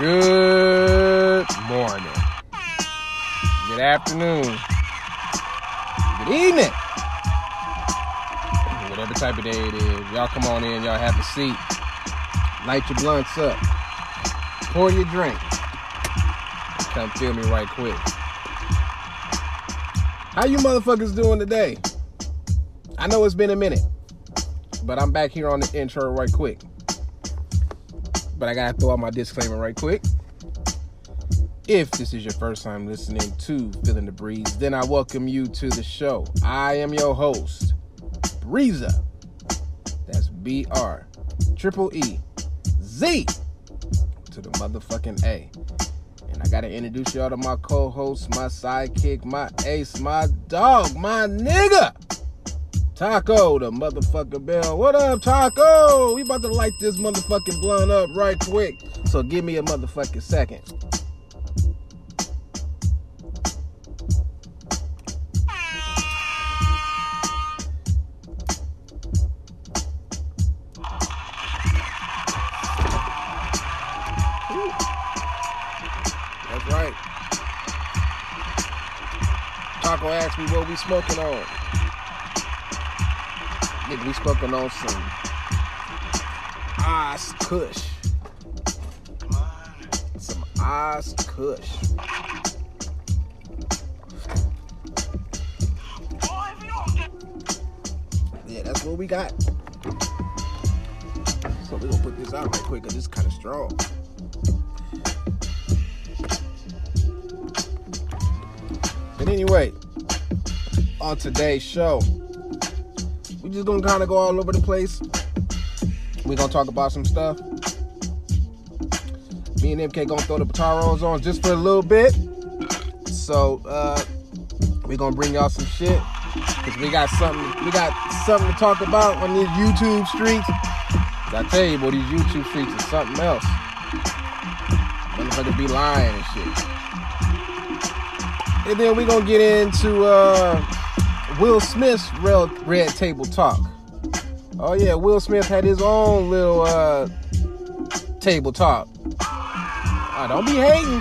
Good morning. Good afternoon. Good evening. Whatever type of day it is. Y'all come on in. Y'all have a seat. Light your blunts up. Pour your drink. Come feel me right quick. How you motherfuckers doing today? I know it's been a minute, but I'm back here on the intro right quick. But I gotta throw out my disclaimer right quick. If this is your first time listening to Feeling the Breeze, then I welcome you to the show. I am your host, Breeza. That's B-R-E-E-Z to the motherfucking A. And I gotta introduce y'all to my co-host, my sidekick, my ace, my dog, my nigga, Taco, the motherfucker bell. What up, Taco? We about to light this motherfucking blunt up right quick. So give me a motherfucking second. Ooh. That's right. Taco asked me what we smoking on. We smoking on some Oz Kush. Some Oz Kush. Yeah, that's what we got. So we're gonna put this out right quick because it's kind of strong. But anyway, on today's show, we're just gonna kind of go all over the place. We're gonna talk about some stuff. Me and MK gonna throw the Pataros on just for a little bit. So we're gonna bring y'all some shit because we got something to talk about on these YouTube streets. I tell you, boy, these YouTube streets is something else. Motherfuckers be lying and shit. And then we're gonna get into Will Smith's Red Table Talk. Oh yeah, Will Smith had his own little table talk. Don't be hating,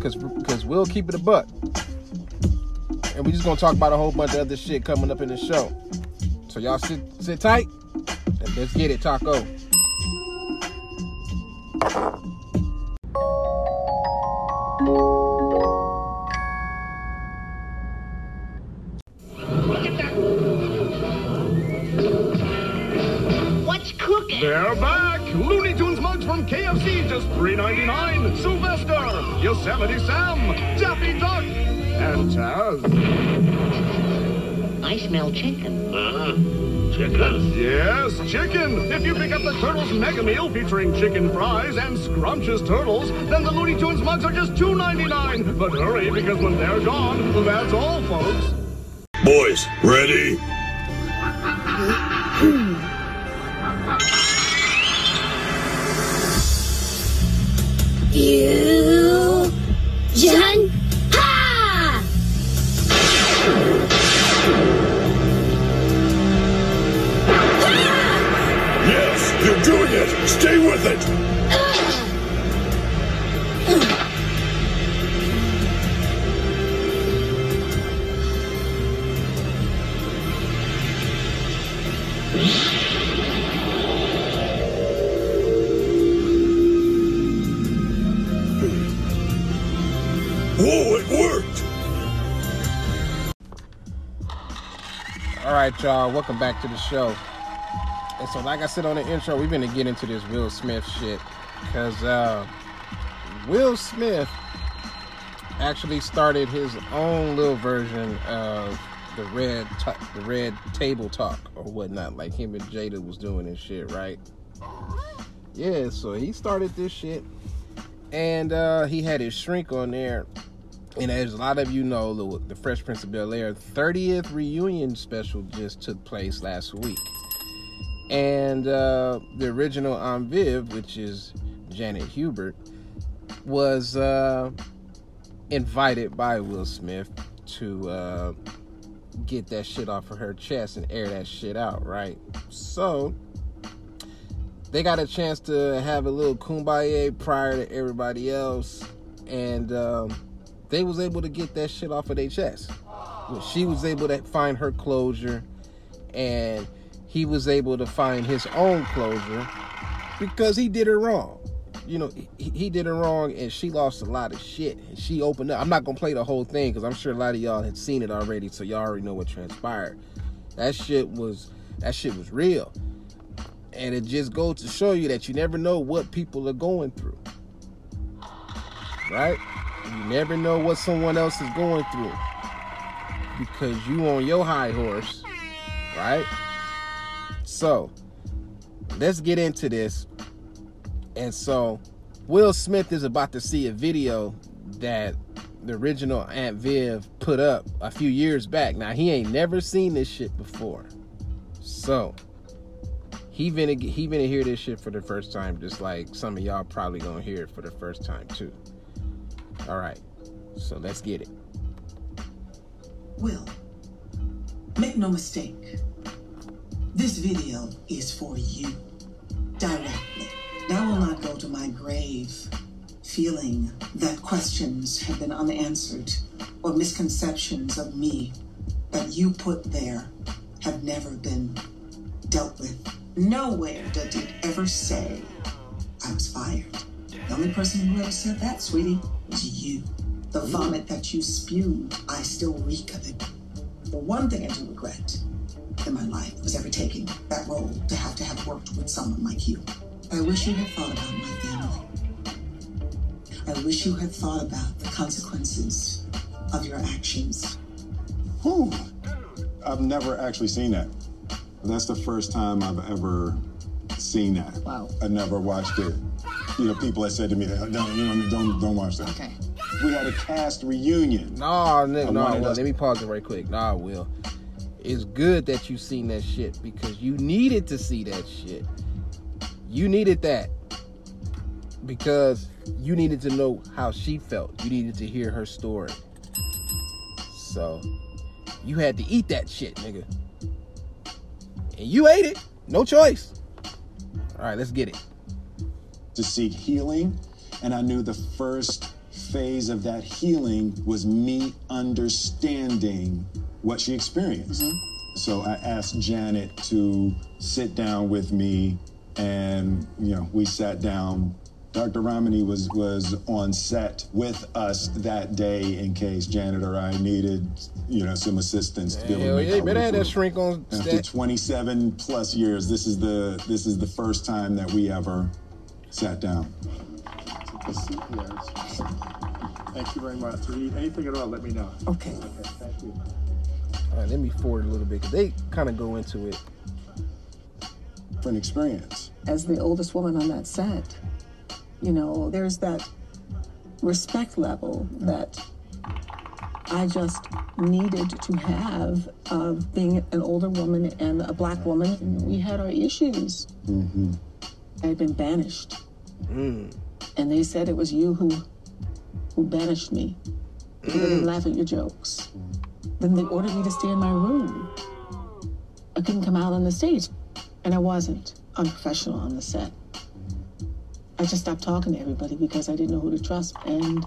cause Will keep it a buck. And we just gonna talk about a whole bunch of other shit coming up in the show. So y'all sit tight and let's get it, Taco. They're back! Looney Tunes mugs from KFC, just $3.99. Sylvester, Yosemite Sam, Daffy Duck, and Taz. I smell chicken. Chicken? Yes, chicken! If you pick up the Turtles Mega Meal featuring chicken fries and scrumptious turtles, then the Looney Tunes mugs are just $2.99. But hurry, because when they're gone, that's all, folks. Boys, ready? You, John, ha! Yes, you're doing it. Stay with it. Alright y'all, welcome back to the show. And so like I said on the intro, we're going to get into this Will Smith shit. Because Will Smith actually started his own little version of the red table talk or whatnot. Like him and Jada was doing and shit, right? Yeah, so he started this shit. And he had his shrink on there. And as a lot of you know, the Fresh Prince of Bel-Air 30th reunion special just took place last week. And the original Aunt Viv, which is Janet Hubert, was invited by Will Smith to get that shit off of her chest and air that shit out, right? So they got a chance to have a little kumbaya prior to everybody else, and they was able to get that shit off of their chest. She was able to find her closure, and he was able to find his own closure, because he did her wrong. You know, he did her wrong, and she lost a lot of shit, and she opened up. I'm not going to play the whole thing, because I'm sure a lot of y'all had seen it already, so y'all already know what transpired. That shit was real. And it just goes to show you that you never know what people are going through. Right? You never know what someone else is going through, because you on your high horse, right? So, let's get into this. And so, Will Smith is about to see a video that the original Aunt Viv put up a few years back. Now, he ain't never seen this shit before. So, he been to hear this shit for the first time, just like some of y'all probably gonna hear it for the first time, too. All right, so let's get it. Will, make no mistake. This video is for you, directly. I will not go to my grave feeling that questions have been unanswered or misconceptions of me that you put there have never been dealt with. Nowhere did it ever say I was fired. The only person who ever said that, sweetie, was you. The vomit that you spewed, I still reek of it. The one thing I do regret in my life was ever taking that role to have worked with someone like you. I wish you had thought about my family. I wish you had thought about the consequences of your actions. Whew. I've never actually seen that. That's the first time I've ever seen that. Wow. I never watched it. You know, people had said to me, don't watch that. Okay. We had a cast reunion. Nah, let me pause it right quick. Nah, Will. It's good that you seen that shit, because you needed to see that shit. You needed that, because you needed to know how she felt. You needed to hear her story. So, you had to eat that shit, nigga. And you ate it. No choice. All right, let's get it. To seek healing, and I knew the first phase of that healing was me understanding what she experienced. Mm-hmm. So I asked Janet to sit down with me, and you know, we sat down. Dr. Romani was on set with us that day in case Janet or I needed, you know, some assistance to be able to make our way through. Had that shrink on after set. 27 plus years, this is the first time that we ever sat down. Thank you very much. If you need anything at all, let me know. Okay, thank you. All right, let me forward a little bit, because they kind of go into it. For an experience. As the oldest woman on that set, you know, there's that respect level that I just needed to have of being an older woman and a black woman. And we had our issues. Mm-hmm. I had been banished. Mm. And they said it was you who banished me. They wouldn't laugh at your jokes. Then they ordered me to stay in my room. I couldn't come out on the stage. And I wasn't unprofessional on the set. I just stopped talking to everybody because I didn't know who to trust. And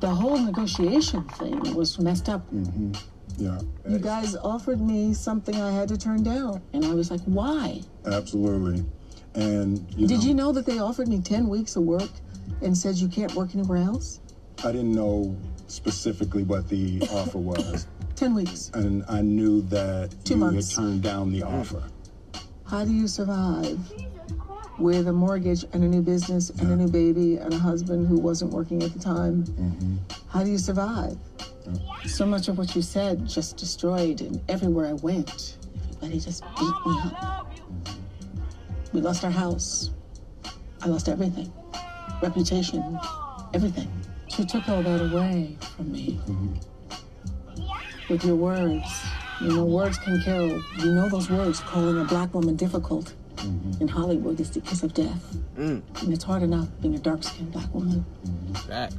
the whole negotiation thing was messed up. Mm-hmm. Yeah. You guys offered me something I had to turn down. And I was like, why? Absolutely. And you know that they offered me 10 weeks of work and said you can't work anywhere else? I didn't know specifically what the offer was. 10 weeks. And I knew that you had turned down the offer. How do you survive with a mortgage and a new business and a new baby and a husband who wasn't working at the time? Mm-hmm. How do you survive? Yeah. So much of what you said just destroyed, and everywhere I went, everybody just beat me up. We lost our house. I lost everything. Reputation, everything. You took all that away from me. Mm-hmm. With your words. You know, words can kill. You know those words, calling a black woman difficult. Mm-hmm. In Hollywood, it's the kiss of death. Mm. And it's hard enough being a dark-skinned black woman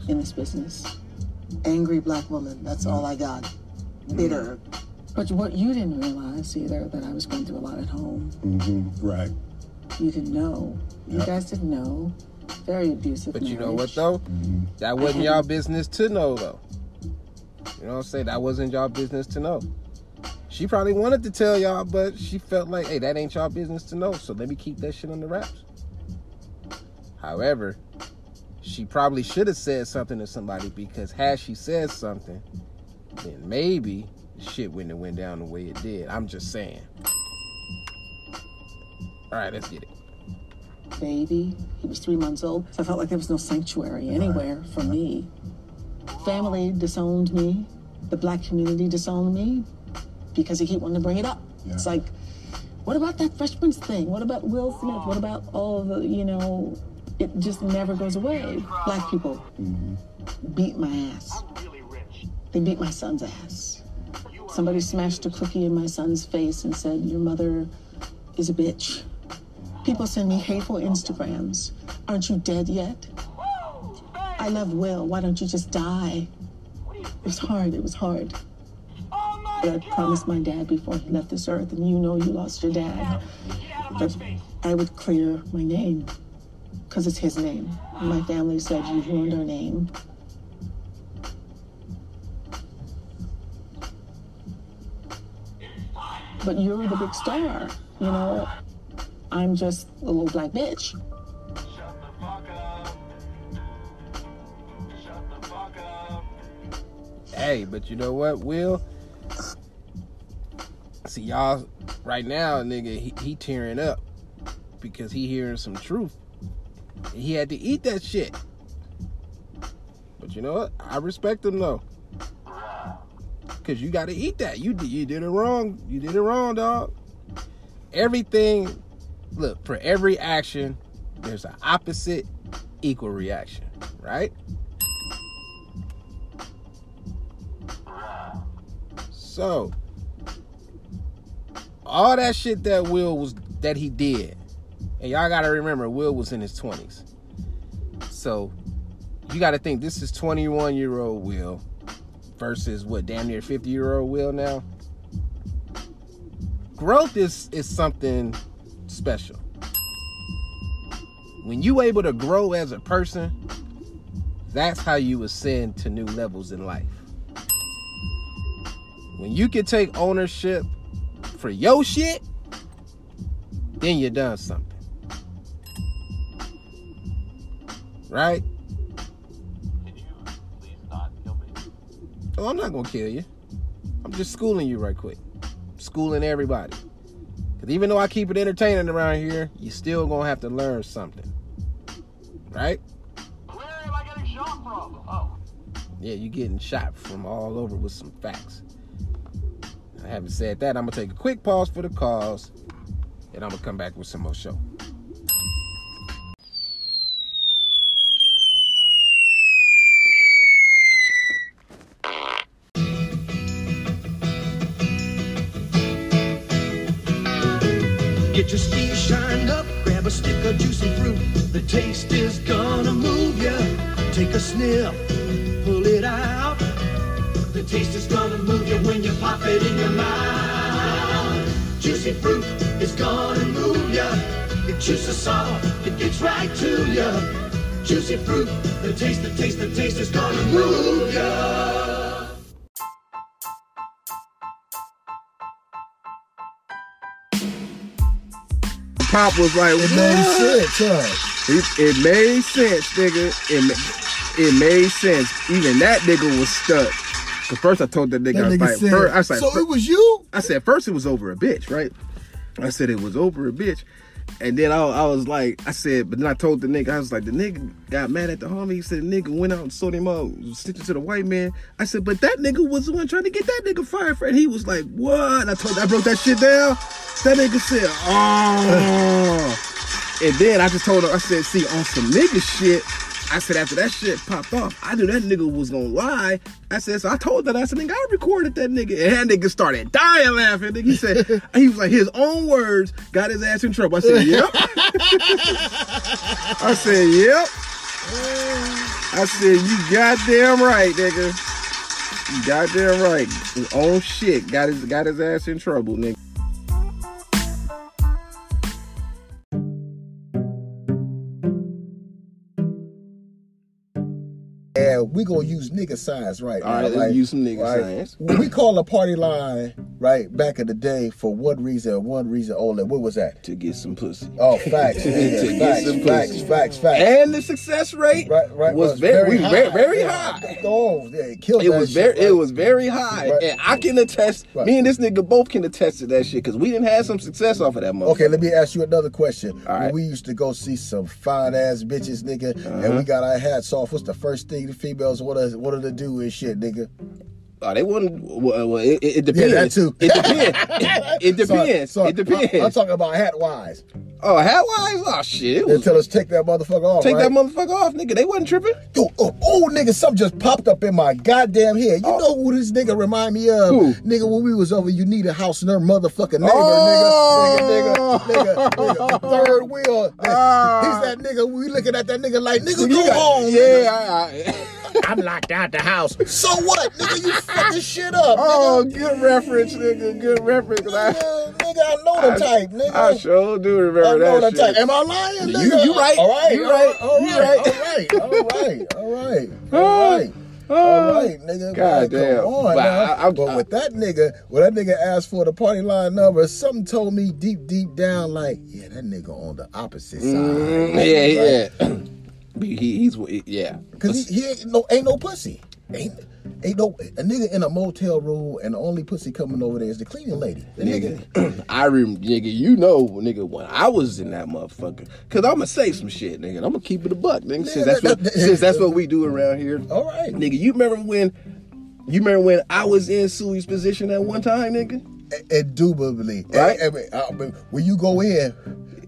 in this business. Angry black woman, that's all I got. Bitter. But what you didn't realize either, that I was going through a lot at home. Mm-hmm. Right. You didn't know. You guys didn't know. Very abusive. But marriage. You know what though? Mm-hmm. That wasn't y'all business to know though. You know what I'm saying? That wasn't y'all business to know. She probably wanted to tell y'all, but she felt like, hey, that ain't y'all business to know, so let me keep that shit on the wraps. However, she probably should have said something to somebody, because had she said something, then maybe shit wouldn't have went down the way it did. I'm just saying. All right, let's get it. Baby, he was 3 months old, so I felt like there was no sanctuary anywhere for me. Family disowned me. The black community disowned me because he kept wanting to bring it up. Yeah. It's like, what about that Fresh Prince thing? What about Will Smith? What about all of the, you know, it just never goes away. Black people beat my ass. They beat my son's ass. Somebody smashed a cookie in my son's face and said, your mother is a bitch. People send me hateful Instagrams. Aren't you dead yet? I love Will. Why don't you just die? It was hard. It was hard. But I promised my dad before he left this earth, and you know you lost your dad, that I would clear my name, because it's his name. And my family said, you've ruined our name. But you're the big star, you know? I'm just a little black bitch. Hey, but you know what, Will? See, y'all, right now, nigga, he tearing up because he hearing some truth. He had to eat that shit. But you know what? I respect him, though. Because you got to eat that. You did it wrong. You did it wrong, dog. Everything, look, for every action, there's an opposite equal reaction, right? So, all that shit that he did, and y'all gotta remember, Will was in his 20s. So, you gotta think, this is 21-year-old Will versus, what, damn near 50-year-old Will now? Growth is something special. When you able to grow as a person, that's how you ascend to new levels in life. When you can take ownership for your shit, then you done something. Right? Can you please not kill me? Oh, I'm not gonna kill you. I'm just schooling you right quick. Schooling everybody. Because even though I keep it entertaining around here, you still gonna have to learn something. Right? Where am I getting shot from? Oh. Yeah, you getting shot from all over with some facts. I haven't said that. I'm going to take a quick pause for the calls, and I'm going to come back with some more show. Get your skin shined up. Grab a stick of Juicy Fruit. The taste is going to move ya. Take a sniff. Pull it out. The taste is gonna move you when you pop it in your mouth. Juicy Fruit is gonna move ya. Your juice is soft, it gets right to ya. Juicy Fruit, the taste is gonna move ya. Pop was like, well, it made sense, nigga. It made sense. Even that nigga was stuck. So first I told that nigga, it was you? I said, first it was over a bitch, right? I said it was over a bitch. And then I was like, but then I told the nigga, I was like, the nigga got mad at the homie. He said, the nigga went out and sold him out, snitching to the white man. I said, but that nigga was the one trying to get that nigga fired. And he was like, what? I broke that shit down. That nigga said, oh. And then I just told him, I said, see, on some nigga shit, I said, after that shit popped off, I knew that nigga was gonna lie. I said, so I told that. I said, nigga, I recorded that nigga. And that nigga started dying laughing. Nigga, he said, he was like, his own words got his ass in trouble. I said, yep. I said, yep. I said, you goddamn right, nigga. You goddamn right. His own shit got his ass in trouble, nigga. we gonna use nigga science right now. All right, let's use some nigga science. When we call a party line right back in the day for one reason only. What was that? To get some pussy. Oh, facts. to get some pussy. Facts. And the success rate was very, very high. Oh, yeah, it killed. It was very high, right. And I can attest. Right. Me and this nigga both can attest to that shit because we didn't have some success off of that motherfucker. Okay, let me ask you another question. All right. We used to go see some fine ass bitches, nigga, and we got our hats off. What's the first thing the females wanted to do and shit, nigga? Oh, they wouldn't. Well, it depends. Yeah, that too. It depends. It depends. I'm talking about hat wise. Oh, hat wise? Oh shit! They tell us take that motherfucker off. Take that motherfucker off, nigga. They wasn't tripping. Dude, oh, nigga, something just popped up in my goddamn head. You know who this nigga remind me of? Who? Nigga, when we was over, you need a house in her motherfucking neighbor, nigga. Third wheel. He's that nigga. We looking at that nigga like nigga go home. Yeah. I'm locked out the house. So what, nigga? You fucking shit up. Oh, nigga. Good reference, nigga. Good reference. Nigga, I know the type, nigga. I sure do remember that shit. Am I lying, nigga? You right. All right. All right, nigga. God damn. Come on, but with that nigga, when that nigga asked for the party line number, something told me deep down, like, yeah, that nigga on the opposite side. Yeah. He's because he ain't no pussy. Ain't no a nigga in a motel room, and the only pussy coming over there is the cleaning lady. Nigga, I remember, nigga, you know, nigga, when I was in that motherfucker, because I'm gonna say some shit, nigga. I'm gonna keep it a buck, nigga. Since that's what we do around here. All right, nigga. You remember when I was in Suey's position at one time, nigga? Indubitably, right? When you go in,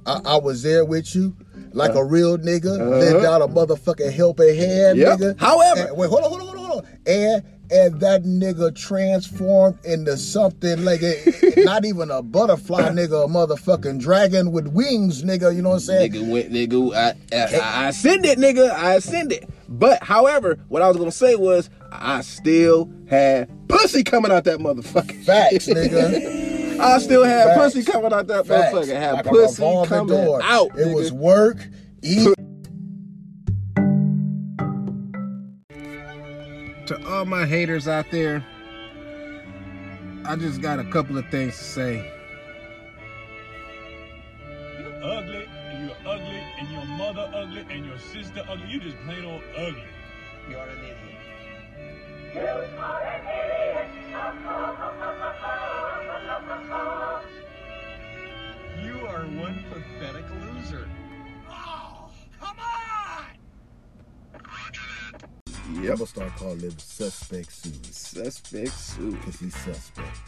I was there with you. Like a real nigga, lend out a motherfucking helping hand, nigga. However, and, wait, hold on. And that nigga transformed into something like not even a butterfly, nigga, a motherfucking dragon with wings, nigga. You know what I'm saying? I send it, nigga. I send it. But however, what I was gonna say was I still had pussy coming out that motherfucker. Facts, nigga. I still had pussy coming out that motherfucker. Had like pussy coming out. It was work, eat. To all my haters out there, I just got a couple of things to say. You're ugly, and your mother ugly, and your sister ugly. You just plain old ugly. You're an idiot. You are an idiot. You are one pathetic loser. Oh, come on! Yep. I'm gonna start calling him Suspect Sue. Suspect Sue. Because he's suspect.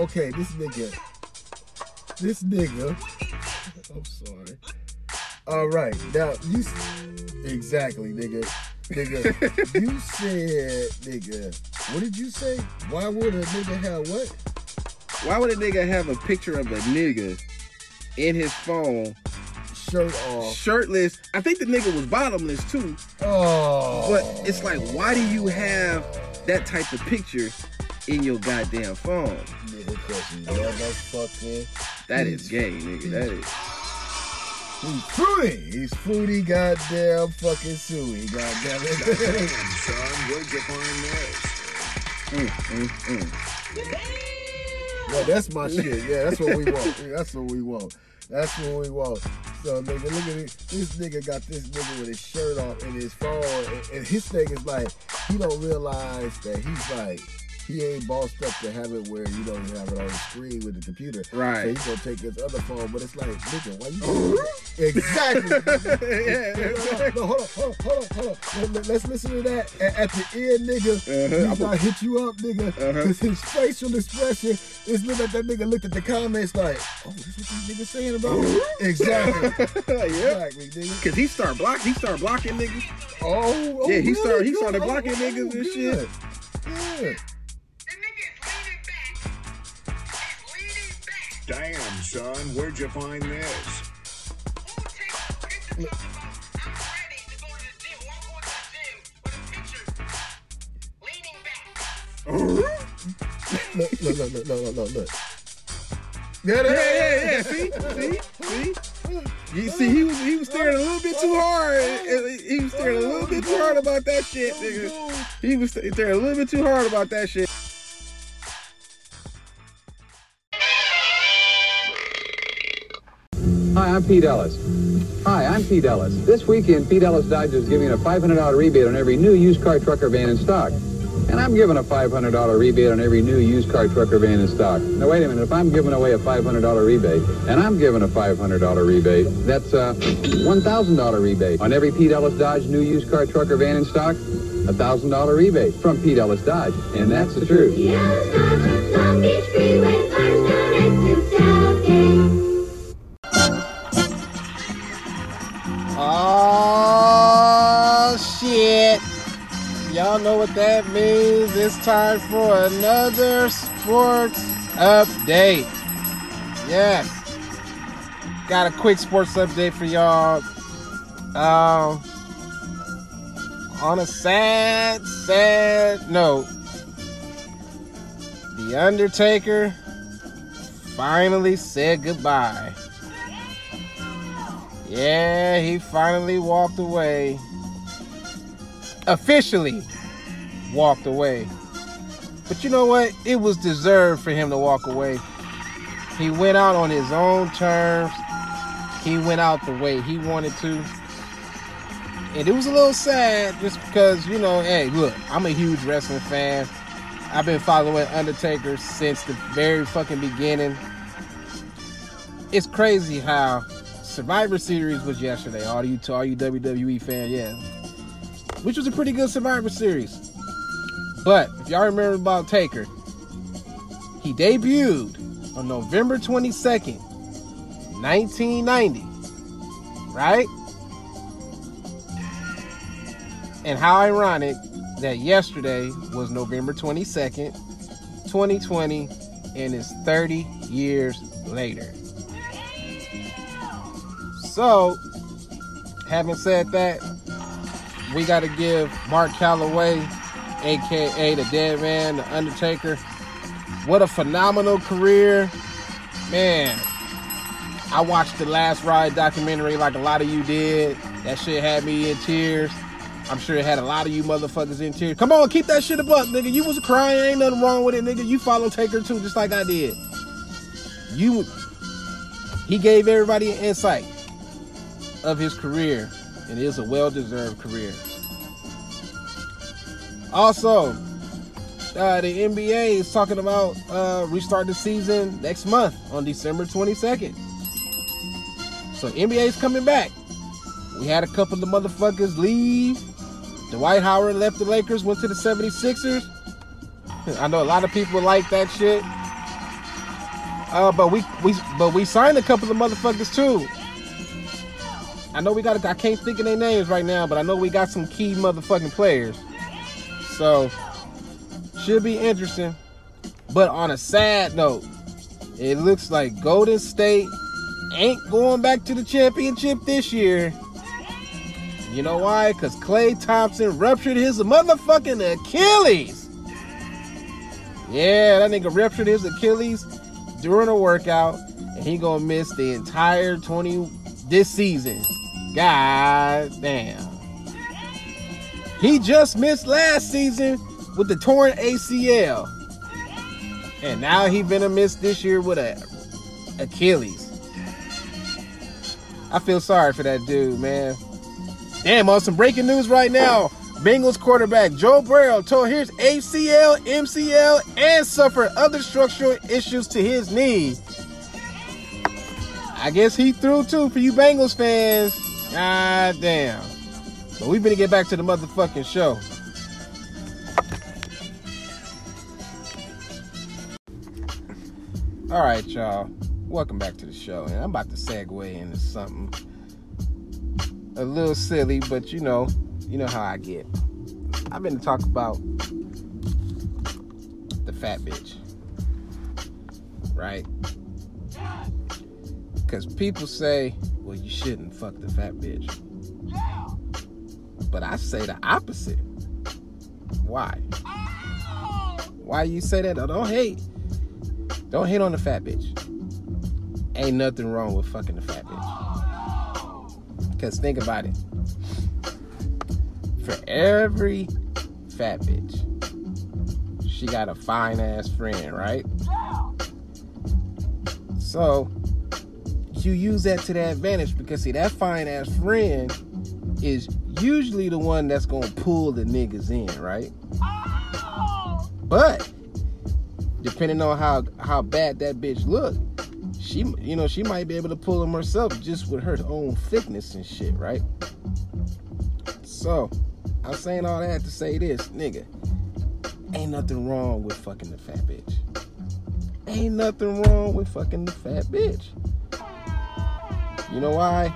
Okay, this nigga. I'm sorry. All right, now you exactly, nigga. You said, nigga. What did you say? Why would a nigga have what? Why would a nigga have a picture of a nigga in his phone, shirt off, shirtless? I think the nigga was bottomless too. Oh, but it's like, why do you have that type of picture in your goddamn phone? Nigga, 'cause you motherfucking. That is gay, nigga. That is. He's fruity, goddamn fucking Suey, goddamn it. Son, we'll get on Well, that's my shit. Yeah, that's what we want. So, nigga, look at this. This nigga got this nigga with his shirt off and his phone, and his thing is like, he don't realize that he's like, he ain't bossed up to have it where you don't have it on the screen with the computer. Right. So he's going to take his other phone, but it's like, nigga, why you Exactly. No, hold on. Let's listen to that. At the end, nigga, he's going to hit you up, nigga, because his facial expression is look like that nigga looked at the comments like, oh, this is what these niggas saying about me? Exactly, nigga. Because he start blocking niggas. Oh, yeah, he started blocking niggas and shit. Yeah. Damn, son, where'd you find this? I'm ready to go to the gym. Walk over to the gym with a picture leaning back. Look. Yeah, see? You see, he was staring a little bit too hard. He was staring a little bit too hard about that shit, nigga. He was staring a little bit too hard about that shit. Hi, I'm Pete Ellis. Hi, I'm Pete Ellis. This weekend, Pete Ellis Dodge is giving a $500 rebate on every new used car, trucker, van in stock. And I'm giving a $500 rebate on every new used car, trucker, van in stock. Now, wait a minute. If I'm giving away a $500 rebate, and I'm giving a $500 rebate, that's a $1,000 rebate on every Pete Ellis Dodge new used car, trucker, van in stock, a $1,000 rebate from Pete Ellis Dodge. And that's the truth. Pete Ellis Dodge, Long Beach Freeway, Firestone, and Southgate. Oh, shit. Y'all know what that means. It's time for another sports update. Yes. Got a quick sports update for y'all. On a sad note, The Undertaker finally said goodbye. Yeah, he finally walked away. Officially walked away. But you know what? It was deserved for him to walk away. He went out on his own terms. He went out the way he wanted to. And it was a little sad just because, you know, hey, look, I'm a huge wrestling fan. I've been following Undertaker since the very fucking beginning. It's crazy how Survivor Series was yesterday. All you WWE fans, yeah. Which was a pretty good Survivor Series. But if y'all remember about Taker, he debuted on November 22nd, 1990. Right? And how ironic that yesterday was November 22nd, 2020, and it's 30 years later. So, having said that, we got to give Mark Calaway, a.k.a. the Dead Man, the Undertaker, what a phenomenal career. Man, I watched the Last Ride documentary like a lot of you did. That shit had me in tears. I'm sure it had a lot of you motherfuckers in tears. Come on, keep that shit a buck, nigga. You was crying. Ain't nothing wrong with it, nigga. You follow Taker, too, just like I did. He gave everybody an insight of his career, and it is a well-deserved career. Also, the NBA is talking about restarting the season next month on December 22nd. So NBA is coming back. We had a couple of motherfuckers leave. Dwight Howard left the Lakers, went to the 76ers. I know a lot of people like that shit. But we signed a couple of motherfuckers too. I know we got, I can't think of their names right now, but I know we got some key motherfucking players. So, should be interesting. But on a sad note, it looks like Golden State ain't going back to the championship this year. You know why? Because Klay Thompson ruptured his motherfucking Achilles. Yeah, that nigga ruptured his Achilles during a workout, and he gonna miss the entire this season. God damn. He just missed last season with the torn ACL. And now he's gonna miss this year with a Achilles. I feel sorry for that dude, man. Damn, on some breaking news right now. Bengals quarterback Joe Burrow tore his ACL, MCL, and suffered other structural issues to his knee. I guess he threw too for you Bengals fans. God damn. But we better get back to the motherfucking show. Alright, y'all. Welcome back to the show. And I'm about to segue into something a little silly, but you know how I get. I've been to talk about the fat bitch. Right? Because people say, well, you shouldn't fuck the fat bitch. But I say the opposite. Why? Why you say that? Don't hate. Don't hate on the fat bitch. Ain't nothing wrong with fucking the fat bitch. Because think about it. For every fat bitch, she got a fine ass friend, right? So you use that to the advantage, because see, that fine ass friend is usually the one that's gonna pull the niggas in, right? But depending on how bad that bitch look, she might be able to pull them herself just with her own thickness and shit, right? So I'm saying all that to say this, nigga, ain't nothing wrong with fucking the fat bitch. Ain't nothing wrong with fucking the fat bitch. You know why?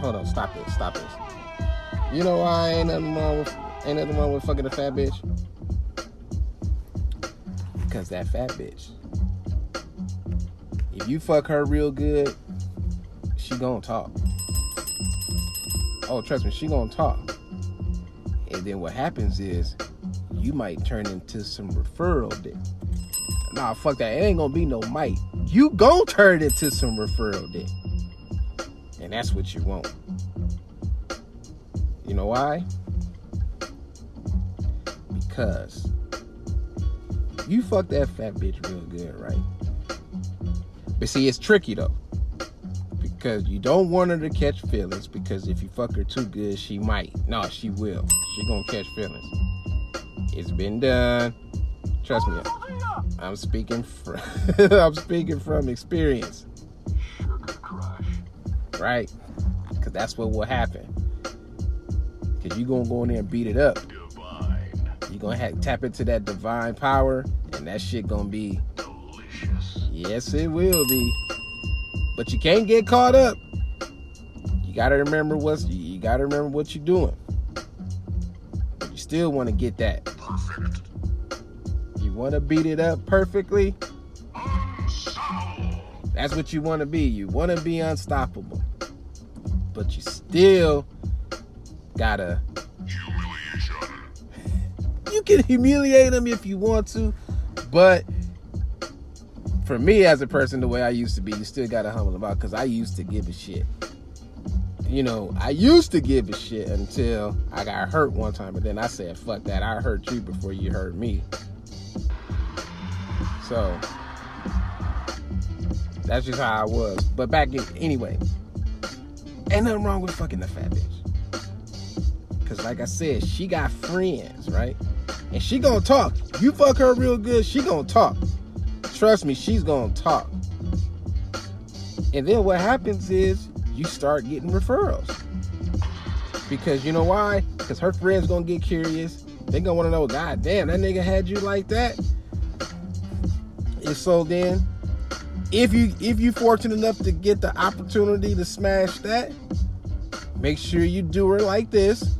Hold on, stop this. You know why ain't nothing wrong with fucking a fat bitch? Because that fat bitch, if you fuck her real good, she gonna talk. Oh, trust me, she gonna talk. And then what happens is, you might turn into some referral dick. Nah, fuck that. It ain't gonna be no might. You gon' turn into some referral dick. And that's what you want. You know why? Because you fuck that fat bitch real good, right? But see, it's tricky though, because you don't want her to catch feelings, because if you fuck her too good, she might. No, she will. She gonna catch feelings. It's been done. Trust me, I'm speaking from experience. Sugar crush. Right? Because that's what will happen. Because you're going to go in there and beat it up. Divine. You're going to tap into that divine power, and that shit going to be delicious. Yes, it will be. But you can't get caught up. You got to remember what you're doing. But you still want to get that. Perfect. Want to beat it up perfectly? That's what you want to be. You want to be unstoppable, but you still gotta humiliate them. You can humiliate them if you want to, but for me as a person, the way I used to be, you still gotta humble about, because I used to give a shit. You know, I used to give a shit until I got hurt one time, but then I said, "Fuck that! I hurt you before you hurt me." So that's just how I was. But anyway, ain't nothing wrong with fucking the fat bitch. Cause like I said, she got friends, right? And she gonna talk. You fuck her real good, she gonna talk. Trust me, she's gonna talk. And then what happens is you start getting referrals. Because you know why? Cause her friends gonna get curious. They gonna wanna know, God damn, that nigga had you like that? And so then, if you fortunate enough to get the opportunity to smash that, make sure you do her like this.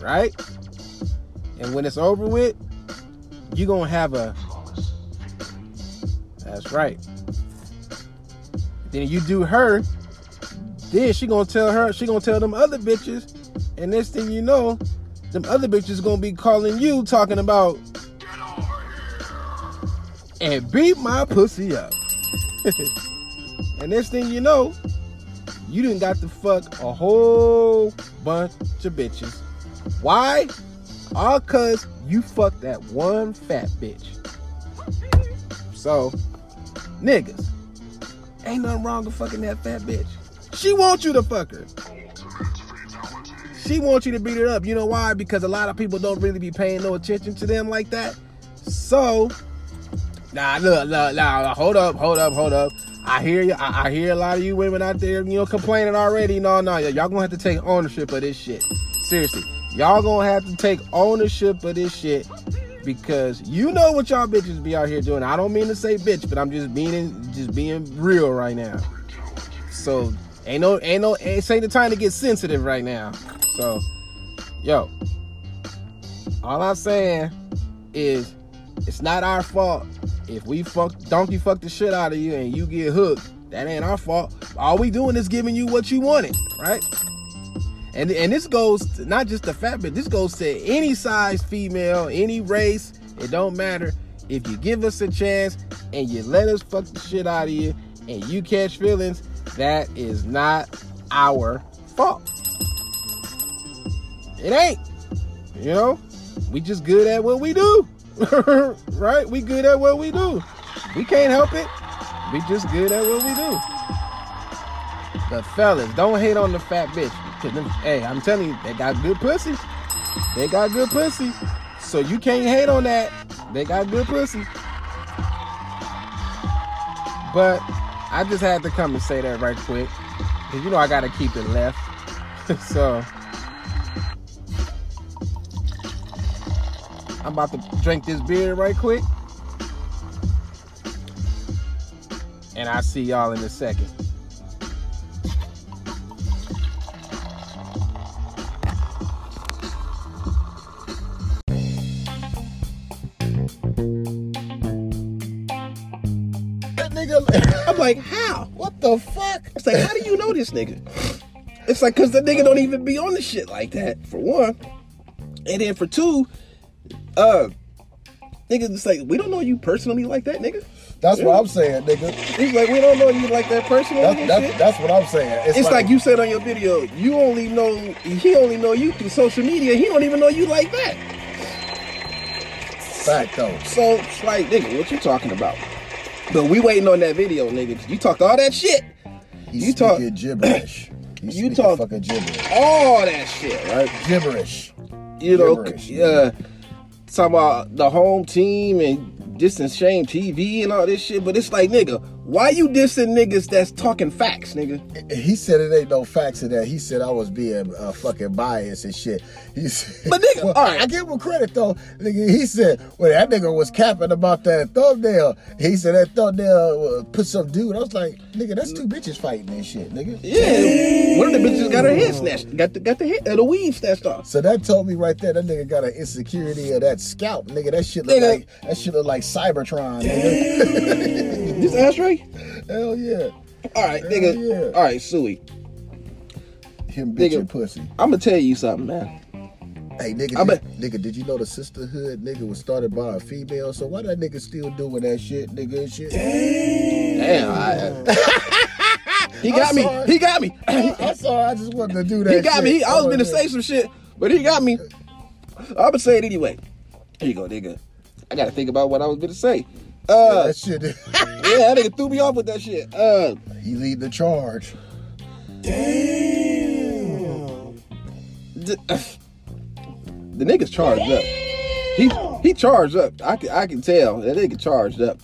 Right? And when it's over with, you're going to have a... That's right. Then you do her, then she going to tell them other bitches, and next thing you know, them other bitches gonna be calling you, talking about, "Get over here and beat my pussy up." And next thing you know, you done got to fuck a whole bunch of bitches. Why? All cause you fucked that one fat bitch. So, niggas, ain't nothing wrong with fucking that fat bitch. She wants you to fuck her. She wants you to beat it up. You know why? Because a lot of people don't really be paying no attention to them like that. So, nah, hold up. I hear you. I hear a lot of you women out there, complaining already. No, y'all gonna have to take ownership of this shit. Seriously, y'all gonna have to take ownership of this shit, because you know what y'all bitches be out here doing. I don't mean to say bitch, but I'm just being real right now. So, ain't the time to get sensitive right now. So, yo, all I'm saying is it's not our fault if we donkey fuck the shit out of you and you get hooked. That ain't our fault. All we doing is giving you what you wanted, right? And this goes to not just the fat bitch. This goes to any size female, any race. It don't matter. If you give us a chance and you let us fuck the shit out of you and you catch feelings, that is not our fault. It ain't. You know, we just good at what we do. Right? We good at what we do. We can't help it. We just good at what we do. But fellas, don't hate on the fat bitch. Cause them, hey, I'm telling you, they got good pussy. They got good pussy. So you can't hate on that. They got good pussy. But I just had to come and say that right quick. Cause you know I gotta keep it left. So I'm about to drink this beer right quick. And I'll see y'all in a second. That nigga, I'm like, how? What the fuck? It's like, how do you know this nigga? It's like, because the nigga don't even be on the shit like that, for one. And then for two, nigga, it's like, we don't know you personally like that, nigga. That's what I'm saying, nigga. He's like, we don't know you like that personally. That's what I'm saying. It's like you said on your video, you only know, he only know you through social media. He don't even know you like that. Fact though. So it's like, nigga, what you talking about? But we waiting on that video, nigga. You talked all that shit. You talk gibberish. You talk fucking gibberish. All that shit, right? Gibberish. You know, yeah. Talking about the home team and dissing Shame TV and all this shit, but it's like, nigga, why you dissing niggas that's talking facts, nigga? He said it ain't no facts to that. He said I was being fucking biased and shit. He said, but nigga, well, all right, I give him credit though, nigga. He said, well, that nigga was capping about that thumbnail. He said that thumbnail put some dude. I was like, nigga, that's two bitches fighting and shit, nigga. Yeah, one of the bitches got her head snatched, got the head, the weave snatched off. So that told me right there, that nigga got an insecurity of that scalp, nigga. That shit look nigga. Like that shit look like Cybertron, nigga. This ashtray? Hell yeah. Alright, nigga. Yeah. Alright, Suey. Him bitch and pussy. I'ma tell you something, man. Hey, nigga, did you know the sisterhood, nigga, was started by a female? So why that nigga still doing that shit, nigga, and shit? Damn. He got me. I'm sorry, I just wanted to do that. He got me. I was gonna say some shit, but he got me. I'ma say it anyway. Here you go, nigga. I gotta think about what I was gonna say. Yeah, that shit. Yeah, that nigga threw me off with that shit. He lead the charge. Damn. The nigga's charged up. He charged up. I can tell that nigga charged up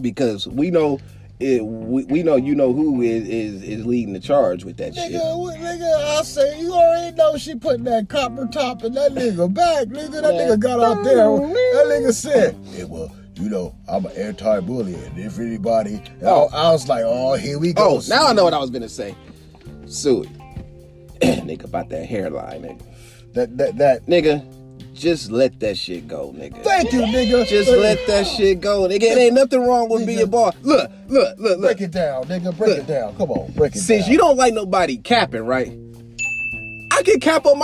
because we know. We know you know who is leading the charge with that shit. Nigga, I say you already know she putting that copper top in that nigga back, nigga. That nigga got out there. That nigga said, "Hey, well, you know, I'm an anti-bullying. If anybody," I was like, "Oh, here we go." Oh, now I know what I was gonna say. Suey, nigga, about that hairline, nigga. That nigga. Just let that shit go, nigga. Thank you, nigga. Just let that shit go, nigga. It ain't nothing wrong with being boy. Look. Break it down, nigga. Break it down. Come on, break it down. Since you don't like nobody capping, right? I can cap on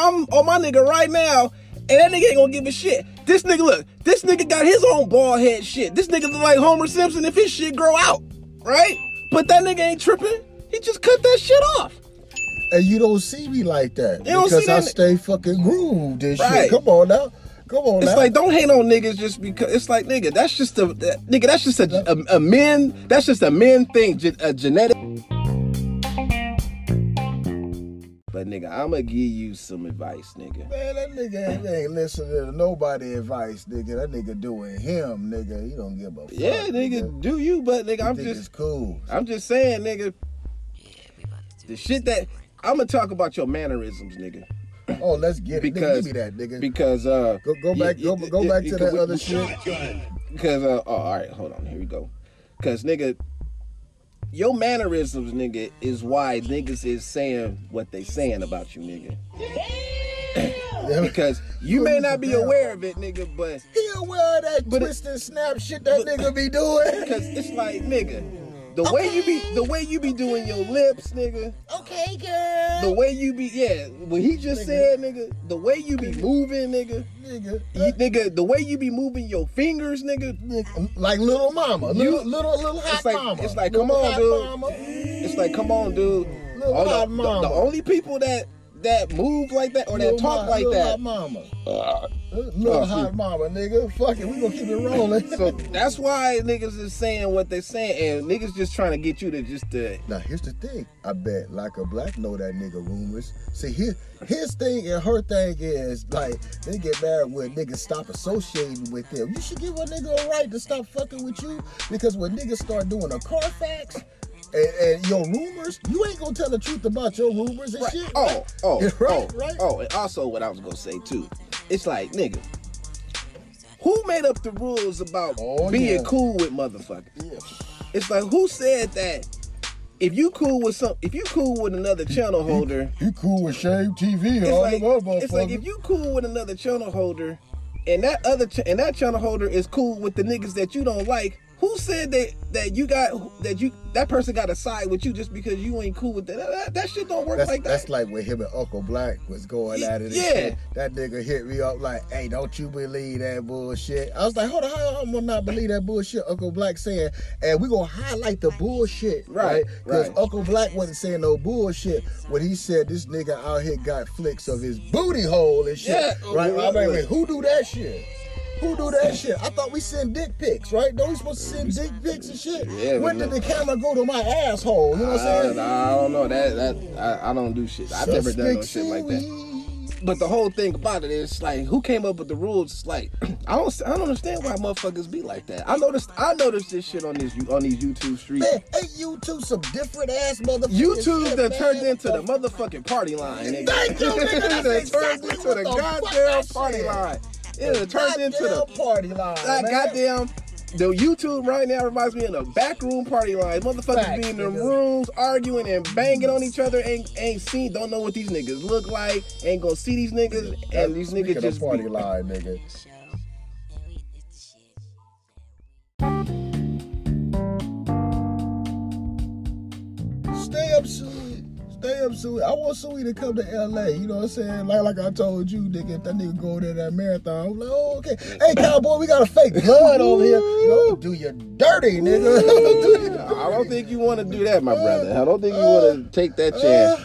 my nigga right now, and that nigga ain't gonna give a shit. This nigga, look. This nigga got his own bald head shit. This nigga look like Homer Simpson if his shit grow out, right? But that nigga ain't tripping. He just cut that shit off. And you don't see me like that because I stay fucking grooved and shit. Come on now. It's like, don't hate on niggas just because. It's like, nigga, that's just a men thing, a genetic. But nigga, I'ma give you some advice, nigga. Man, that nigga ain't listening to nobody advice, nigga. That nigga doing him, nigga. You don't give a fuck. Yeah, nigga, do you? But nigga, it's cool. I'm just saying, nigga. Yeah, the shit that. I'm gonna talk about your mannerisms, nigga. Oh, let's get it. Nigga, give me that, nigga. Because go back to that other shit. Because all right, hold on, here we go. Because nigga, your mannerisms, nigga, is why niggas is saying what they saying about you, nigga. Yeah. Because you may not be aware of it, nigga, but he aware of that twist and snap shit that nigga be doing. Because it's like, nigga. The way you be doing your lips, nigga. Okay, girl. The way you be, yeah. What he just said, nigga. The way you be moving, nigga. Nigga, the way you be moving your fingers, nigga. Like little mama, little hot mama. It's like, come on, dude. It's like, come on, dude. The only people that move like that or that talk like that. Little hot mama, nigga. Fuck it, we gonna keep it rolling. So that's why niggas is saying what they're saying, and niggas just trying to get you to just. Now here's the thing. I bet like a black know that nigga rumors. See, his thing and her thing is like they get married when niggas stop associating with them. You should give a nigga a right to stop fucking with you, because when niggas start doing a Carfax. And your rumors, you ain't gonna tell the truth about your rumors and shit. And also what I was gonna say too, it's like, nigga, who made up the rules about being cool with motherfuckers? Yeah. It's like, who said that if you cool with another channel holder, you cool with Shave TV and all like, them other motherfuckers. It's like, if you cool with another channel holder and that channel holder is cool with the niggas that you don't like, who said that person got to side with you just because you ain't cool with that? That shit don't work like that. That's like when him and Uncle Black was going at it. Yeah. Shit. That nigga hit me up like, hey, don't you believe that bullshit? I was like, hold on, I'm gonna not believe that bullshit Uncle Black saying, and we gonna highlight the bullshit, right? Because Uncle Black wasn't saying no bullshit when he said this nigga out here got flicks of his booty hole and shit, right? Wait, who do that shit? Who do that shit? I thought we send dick pics, right? Don't we supposed to send dick pics and shit? Yeah, when did the camera go to my asshole? You know what I'm saying? I don't know. I don't do shit. I've never done no shit like that. But the whole thing about it is like, who came up with the rules? It's like, I don't understand why motherfuckers be like that. I noticed this shit on these YouTube streets. Man, ain't YouTube some different ass motherfuckers? YouTube shit, that turned into the motherfucking party line, nigga. Thank you, nigga. That's exactly turned into the goddamn party line. It turned into the party line. That goddamn, the YouTube right now reminds me of the backroom party line. Motherfuckers be in their rooms arguing and banging on each other. Don't know what these niggas look like. Ain't gonna see these niggas, and these niggas just party line, nigga. Stay up, Suey. I want Suey to come to L.A., you know what I'm saying? Like I told you, nigga, if that nigga go to that marathon, I'm like, oh, okay. Hey, cowboy, we got a fake blood over here. No, do you dirty, nigga. I don't think you want to do that, my brother. I don't think you want to take that chance.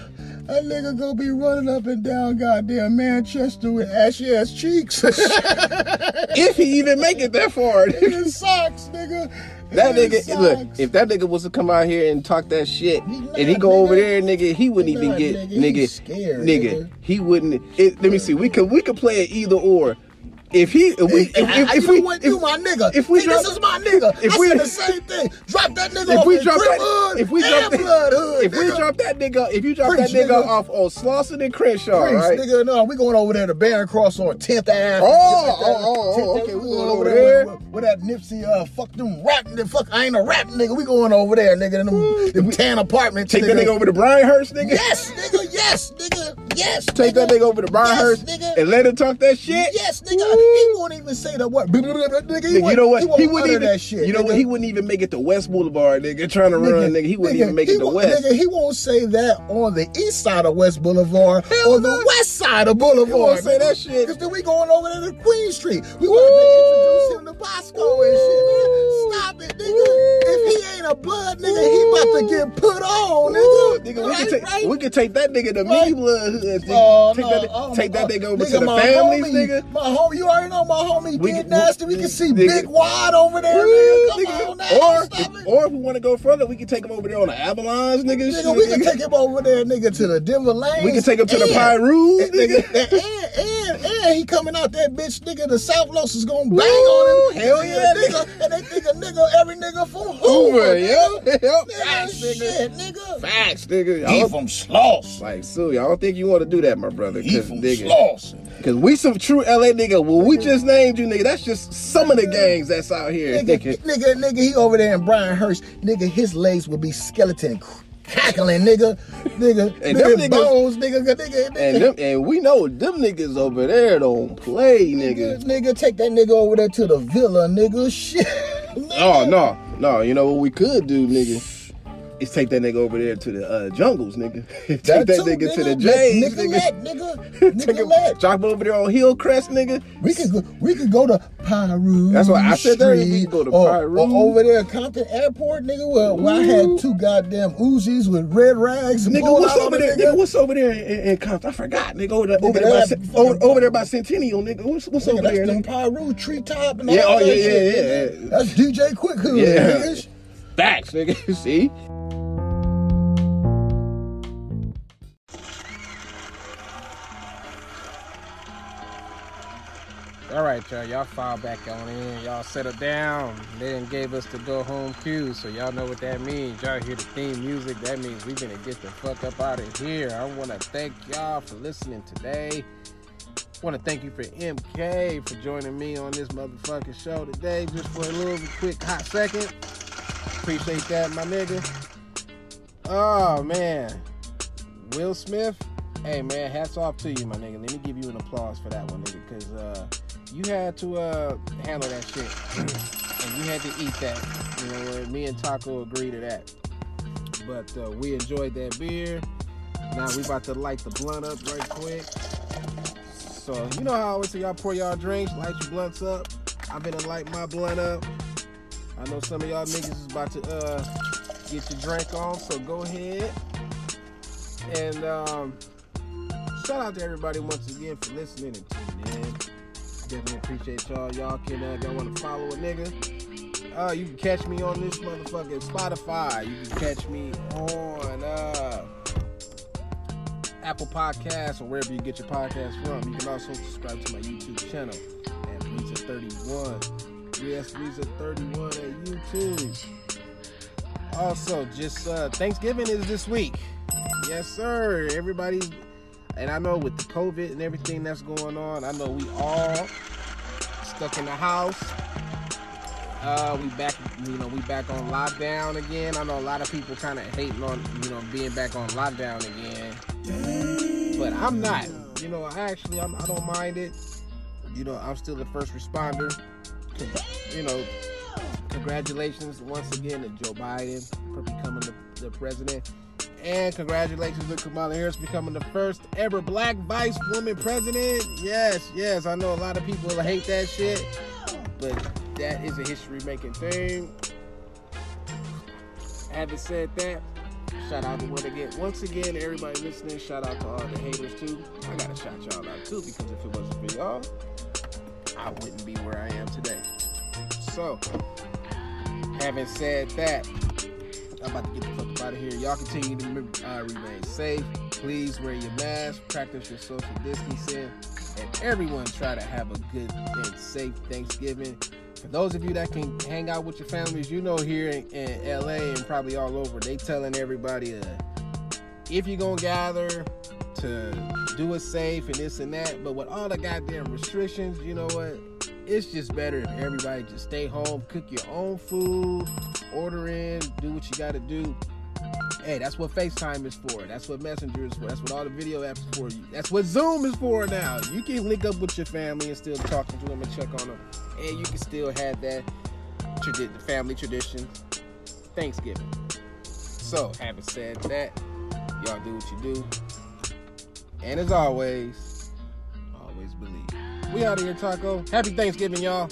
That nigga gonna be running up and down goddamn Manchester with ashy-ass cheeks. If he even make it that far. Nigga sucks, nigga. That nigga, look, if that nigga was to come out here and talk that shit, over there, nigga, he wouldn't even get, nigga, he wouldn't. Let me see, we could play it either or. If we drop that nigga off on Slauson and Crenshaw, right? Nigga, no, we going over there to Barron Cross on 10th Ave. Okay, we going over there with that Nipsey. Fuck them rapping. Fuck, I ain't a rap nigga. We going over there, nigga. Them tan apartments. Take that nigga over to Brian Hurst, nigga. Yes, nigga. Yes, nigga. Yes, take that nigga over to Brian Hurst and let him talk that shit. Yes, nigga. He won't even say that word. You know what? He wouldn't even. You know what? He wouldn't even make it to West Boulevard, nigga. Trying to run, nigga. He wouldn't even make it to West. Nigga, he won't say that on the east side of West Boulevard or the west side of Boulevard. He won't say that shit. Because then we going over there to Queen Street. We want to introduce him to Bosco and shit, man. Stop it, nigga. If he ain't a blood, nigga, he about to get put on, nigga. Nigga, we can take that nigga to me blood. Take that nigga over to the families, nigga. My homie. You already know my homie Big Nasty. We can see Big Wad over there, nigga. Or if we want to go further, we can take him over there on the Avalons, nigga. Nigga, we can take him over there, nigga, to the Denver Lane. We can take him to the Piru, nigga. And he coming out that bitch, nigga. The South Los is gonna bang on him. Hell yeah, nigga. And they think a nigga, every nigga from Hoover, yep. Facts, nigga. Facts, nigga. He from Sloss. Like, Sue, I don't think you want to do that, my brother. He from Sloss. Because we some true L.A. nigga. Well, we just named you, nigga. That's just some of the gangs that's out here. Nigga, he over there in Brian Hurst. Nigga, his legs would be skeleton cackling, nigga. And we know them niggas over there don't play, nigga. Nigga, take that nigga over there to the villa, nigga. Shit. Nigga. Oh, no. You know what we could do, nigga? is take that nigga over there to the jungles, nigga. Take that nigga to the Jays, nigga. Drop him over there on Hillcrest, nigga. We could go to Piru. That's why I said that. We could go to Piru. Or over there at Compton Airport, nigga, where I had two goddamn Uzis with red rags. Nigga, what's over there? Nigga, what's over there in Compton? I forgot, nigga. Over there by Centennial, nigga. What's over there? That's the Piru treetop and all that. Yeah. That's DJ Quick Hood, nigga. Facts, nigga. See? All right, y'all file back on in. Y'all settle down. They done gave us the go home cue, so y'all know what that means. Y'all hear the theme music. That means we gonna get the fuck up out of here. I wanna thank y'all for listening today. Wanna thank you for MK for joining me on this motherfucking show today, just for a little quick hot second. Appreciate that, my nigga. Oh, man. Will Smith. Hey, man, hats off to you, my nigga. Let me give you an applause for that one, nigga, because you had to handle that shit. And you had to eat that. You know, me and Taco agree to that. But we enjoyed that beer. Now we about to light the blunt up right quick. So, you know how I always say y'all pour y'all drinks, light your blunts up. I'm gonna light my blunt up. I know some of y'all niggas is about to get your drink on, so go ahead. And shout out to everybody once again for listening and tuning in. Definitely appreciate y'all. Y'all can, y'all want to follow a nigga. You can catch me on this motherfucking Spotify. You can catch me on Apple Podcasts or wherever you get your podcasts from. You can also subscribe to my YouTube channel at Lisa31. Yes, Breeza31 at YouTube. Also, just Thanksgiving is this week. Yes, sir. Everybody, and I know with the COVID and everything that's going on, I know we all stuck in the house. We back, you know, we back on lockdown again. I know a lot of people kind of hating on, you know, being back on lockdown again, but I'm not. You know, I don't mind it. You know, I'm still the first responder. You know, congratulations once again to Joe Biden for becoming the president, and congratulations to Kamala Harris becoming the first ever black vice woman president. Yes, I know a lot of people hate that shit, but that is a history-making thing. Having said that, shout out to once again everybody listening. Shout out to all the haters too. I gotta shout y'all out too, because if it wasn't for y'all, I wouldn't be where I am today. So, having said that, I'm about to get the fuck out of here. Y'all continue to remain safe. Please wear your mask, practice your social distancing, and everyone try to have a good and safe Thanksgiving. For those of you that can hang out with your families, you know here in LA and probably all over, they telling everybody if you're gonna gather, to do it safe and this and that. But with all the goddamn restrictions, you know what, it's just better if everybody just stay home, cook your own food, order in, do what you gotta do. Hey, that's what FaceTime is for, that's what Messenger is for, that's what all the video apps is for, that's what Zoom is for. Now you can link up with your family and still talk to them and check on them, and you can still have that family tradition Thanksgiving. So having said that, y'all do what you do. And as always, always believe. We out of here, Taco. Happy Thanksgiving, y'all.